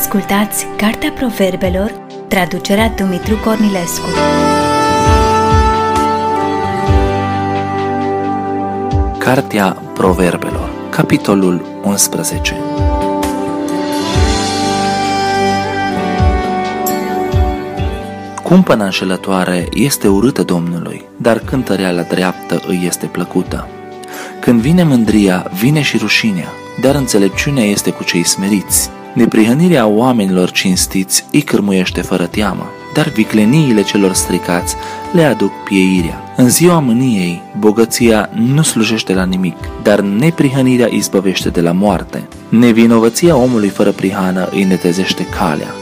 Ascultați Cartea Proverbelor, traducerea Dumitru Cornilescu. Cartea Proverbelor, capitolul 11. Cumpăna înșelătoare este urâtă Domnului, dar cântărea la dreaptă îi este plăcută. Când vine mândria, vine și rușinea, dar înțelepciunea este cu cei smeriți. Neprihănirea oamenilor cinstiți îi cârmuiește fără teamă, dar vicleniile celor stricați le aduc pieirea. În ziua mâniei, bogăția nu slujește la nimic, dar neprihănirea izbăvește de la moarte. Nevinovăția omului fără prihană îi netezește calea,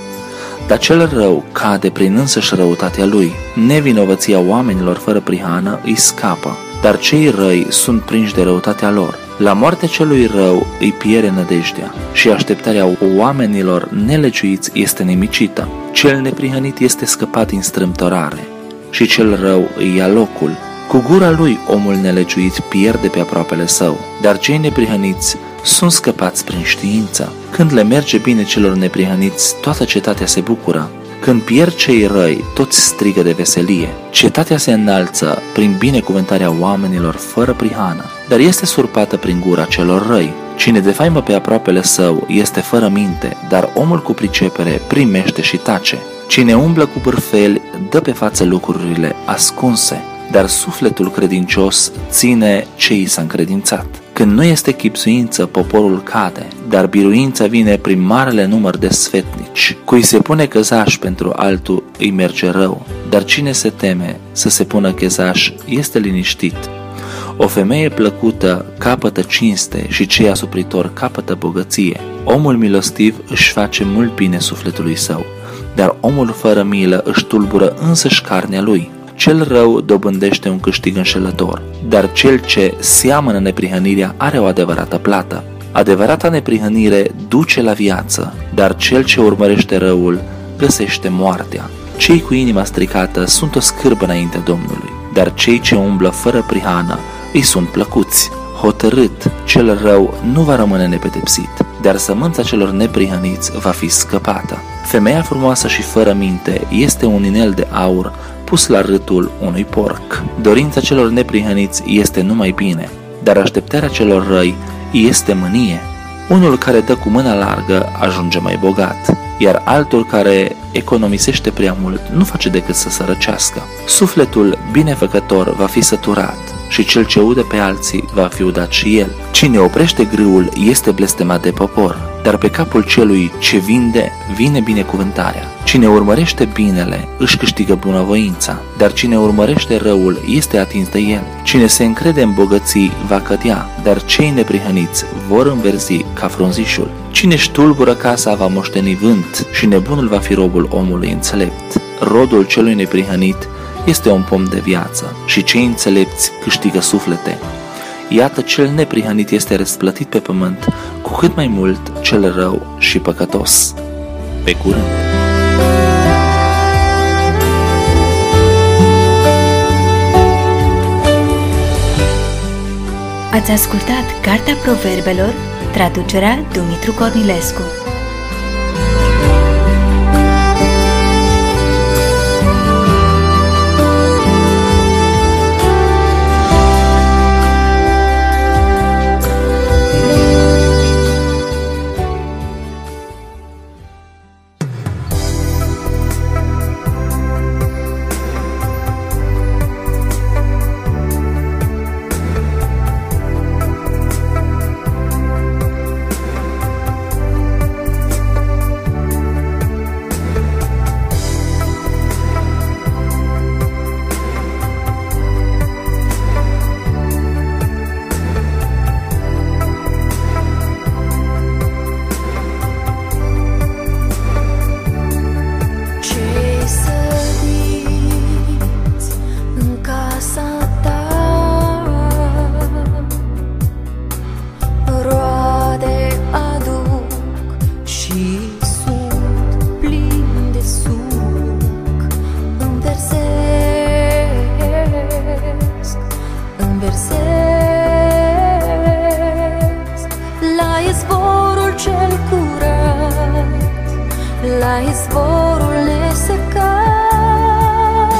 dar cel rău cade prin însăși răutatea lui. Nevinovăția oamenilor fără prihană îi scapă, dar cei răi sunt prinși de răutatea lor. La moartea celui rău îi piere nădejdea și așteptarea oamenilor nelegiuiți este nimicită. Cel neprihănit este scăpat din strâmtorare și cel rău îi ia locul. Cu gura lui omul nelegiuit pierde pe aproapele său, dar cei neprihăniți sunt scăpați prin știință. Când le merge bine celor neprihăniți, toată cetatea se bucură. Când pierd cei răi, toți strigă de veselie. Cetatea se înalță prin binecuvântarea oamenilor fără prihană, dar este surpată prin gura celor răi. Cine defaimă pe aproapele său este fără minte, dar omul cu pricepere primește și tace. Cine umblă cu bârfeli dă pe față lucrurile ascunse, dar sufletul credincios ține ce i s-a încredințat. Când nu este chibzuință, poporul cade, dar biruința vine prin marele număr de sfetnici. Cui se pune căzaș pentru altul îi merge rău, dar cine se teme să se pună căzaș este liniștit. O femeie plăcută capătă cinste și cei asupritori capătă bogăție. Omul milostiv își face mult bine sufletului său, dar omul fără milă își tulbură însăși carnea lui. Cel rău dobândește un câștig înșelător, dar cel ce seamănă neprihănirea are o adevărată plată. Adevărata neprihănire duce la viață, dar cel ce urmărește răul găsește moartea. Cei cu inima stricată sunt o scârbă înaintea Domnului, dar cei ce umblă fără prihană îi sunt plăcuți. Hotărât, cel rău nu va rămâne nepedepsit, dar sămânța celor neprihăniți va fi scăpată. Femeia frumoasă și fără minte este un inel de aur pus la râtul unui porc. Dorința celor neprihăniți este numai bine, dar așteptarea celor răi este mânie. Unul care dă cu mâna largă ajunge mai bogat, iar altul care economisește prea mult nu face decât să sărăcească. Sufletul binefăcător va fi săturat și cel ce ude pe alții va fi udat și el. Cine oprește grâul este blestemat de popor, dar pe capul celui ce vinde vine binecuvântarea. Cine urmărește binele își câștigă bunăvoința, dar cine urmărește răul este atins de el. Cine se încrede în bogății va cădea, dar cei neprihăniți vor înverzi ca frunzișul. Cine își tulbură casa va moșteni vânt și nebunul va fi robul omului înțelept. Rodul celui neprihănit este un pom de viață și cei înțelepți câștigă suflete. Iată, cel neprihănit este răsplătit pe pământ, cu cât mai mult cel rău și păcătos. Pe curând! Ați ascultat Cartea Proverbelor, traducerea Dumitru Cornilescu. la izvorul nesecat.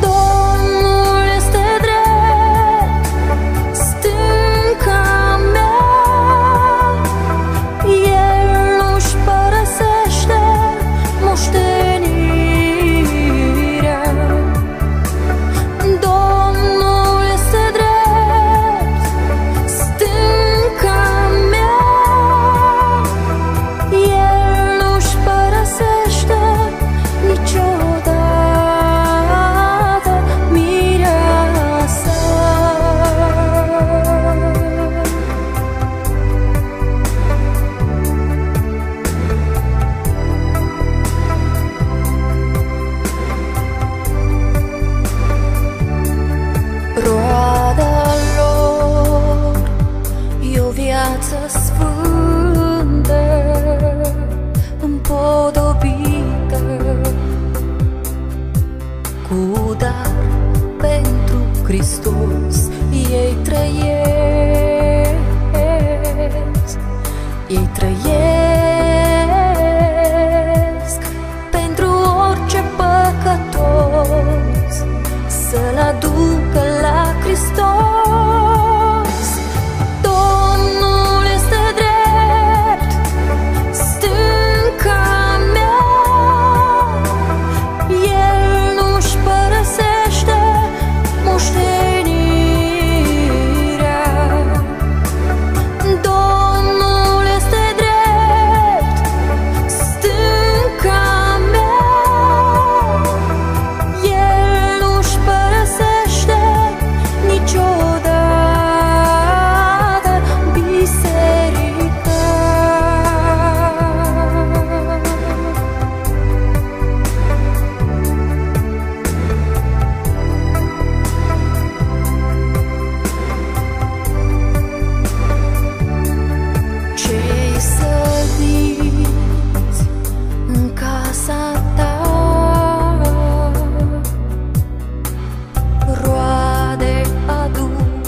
Domnul este drept, stânca mea, El nu-și părăsește moștenirea. Domnul este drept, stânca mea, El nu-și părăsește niciodată mirea sa. Roada lor e o viață sfântă, împodobită cu dar pentru Hristos. Ei trăiesc, ei trăiesc pentru orice păcătos să-L aducă la Hristos. Domnul este drept, stânca mea, El nu-și părăsește moștenirea. Domnul este drept, stânca mea, El nu-și părăsește niciodată biserica. Cei sădiți în casa ta, roade aduc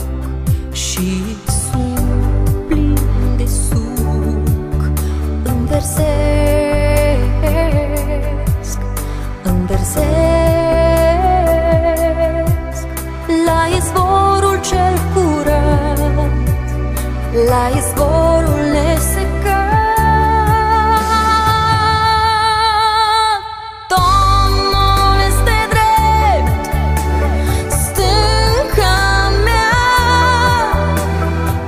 și sunt plini de suc. Înversesc, înversesc la izvorul cel curat, la izvorul nesecat. Domnul este drept, stânca mea,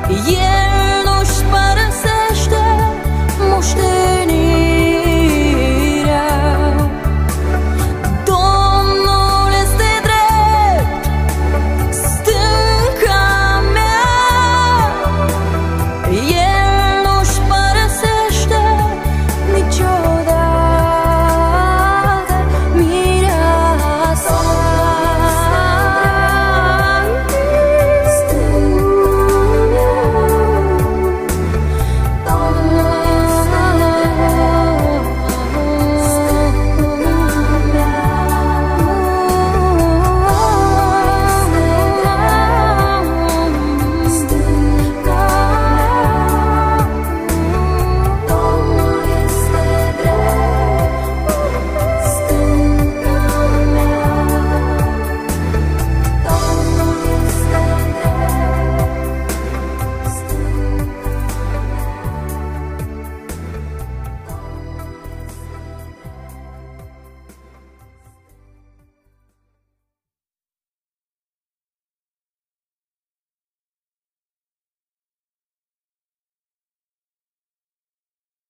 El nu-și părăsește moștenirea.